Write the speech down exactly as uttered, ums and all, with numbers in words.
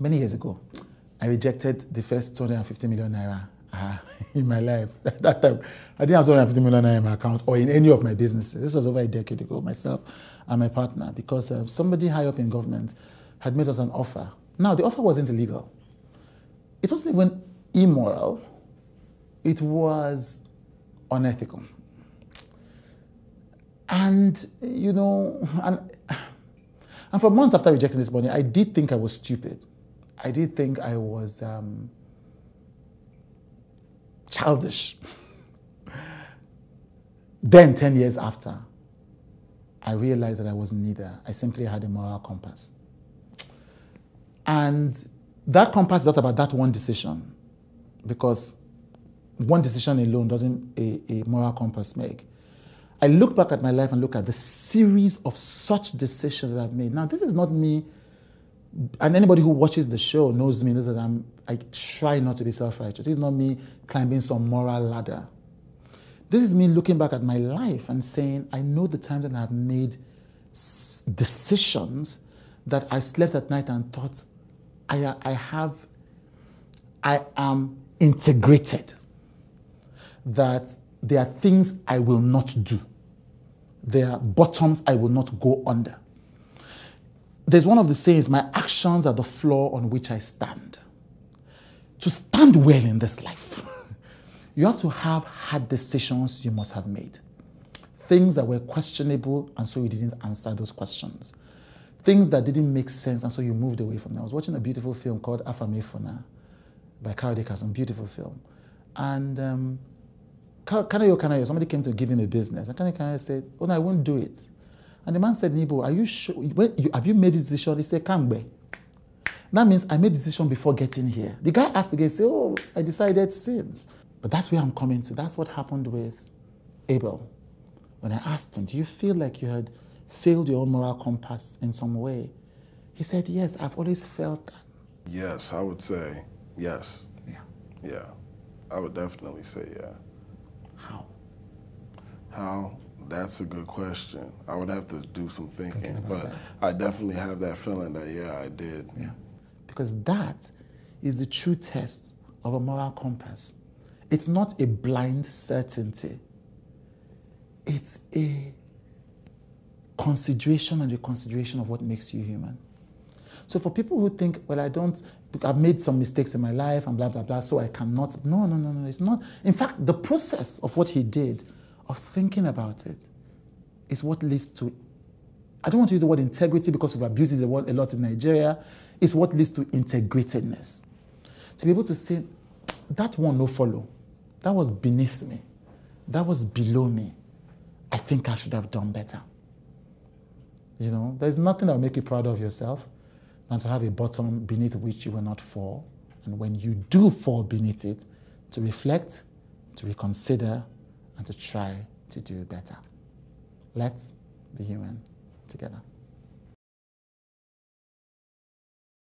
many years ago, I rejected the first two hundred fifty million naira uh, in my life. At that time, I didn't have two hundred fifty million naira in my account or in any of my businesses. This was over a decade ago, myself and my partner, because uh, somebody high up in government had made us an offer. Now, the offer wasn't illegal. It wasn't even immoral. It was unethical. And, you know, and, and for months after rejecting this money, I did think I was stupid. I did think I was um, childish. Then, ten years after, I realized that I was neither. I simply had a moral compass. And that compass is not about that one decision, because one decision alone doesn't a, a moral compass make. I look back at my life and look at the series of such decisions that I've made. Now, this is not me, and anybody who watches the show knows me, knows that I'm, I try not to be self-righteous. It's not me climbing some moral ladder. This is me looking back at my life and saying, I know the times that I've made decisions that I slept at night and thought, I, I have, I am integrated. That there are things I will not do. There are bottoms I will not go under. There's one of the sayings, my actions are the floor on which I stand. To stand well in this life, you have to have hard decisions you must have made. Things that were questionable, and so you didn't answer those questions. Things that didn't make sense, and so you moved away from them. I was watching a beautiful film called Afamefuna by Kayode Kasum, beautiful film. And um, Kanayo Kanayo, somebody came to give him a business. And Kanayo Kanayo said, oh, no, I won't do it. And the man said, Nibo, are you sure? When, you, have you made this decision? He said, Kangbe. That means I made the decision before getting here. The guy asked again, say, oh, I decided since. But that's where I'm coming to. That's what happened with Abel. When I asked him, do you feel like you had failed your own moral compass in some way? He said, yes, I've always felt that. Yes, I would say yes. Yeah. Yeah. I would definitely say yeah. How? How? That's a good question. I would have to do some thinking, thinking but that. I definitely have that feeling that, yeah, I did. Yeah. Because that is the true test of a moral compass. It's not a blind certainty. It's a consideration and reconsideration of what makes you human. So for people who think, well, I don't, I've made some mistakes in my life and blah, blah, blah, so I cannot. No, no, no, no, it's not. In fact, the process of what he did, of thinking about it, is what leads to, I don't want to use the word integrity because we've abused the word a lot in Nigeria, it's what leads to integratedness. To be able to say, that one no follow, that was beneath me, that was below me, I think I should have done better. You know, there's nothing that will make you proud of yourself and to have a bottom beneath which you will not fall. And when you do fall beneath it, to reflect, to reconsider, and to try to do better. Let's be human together.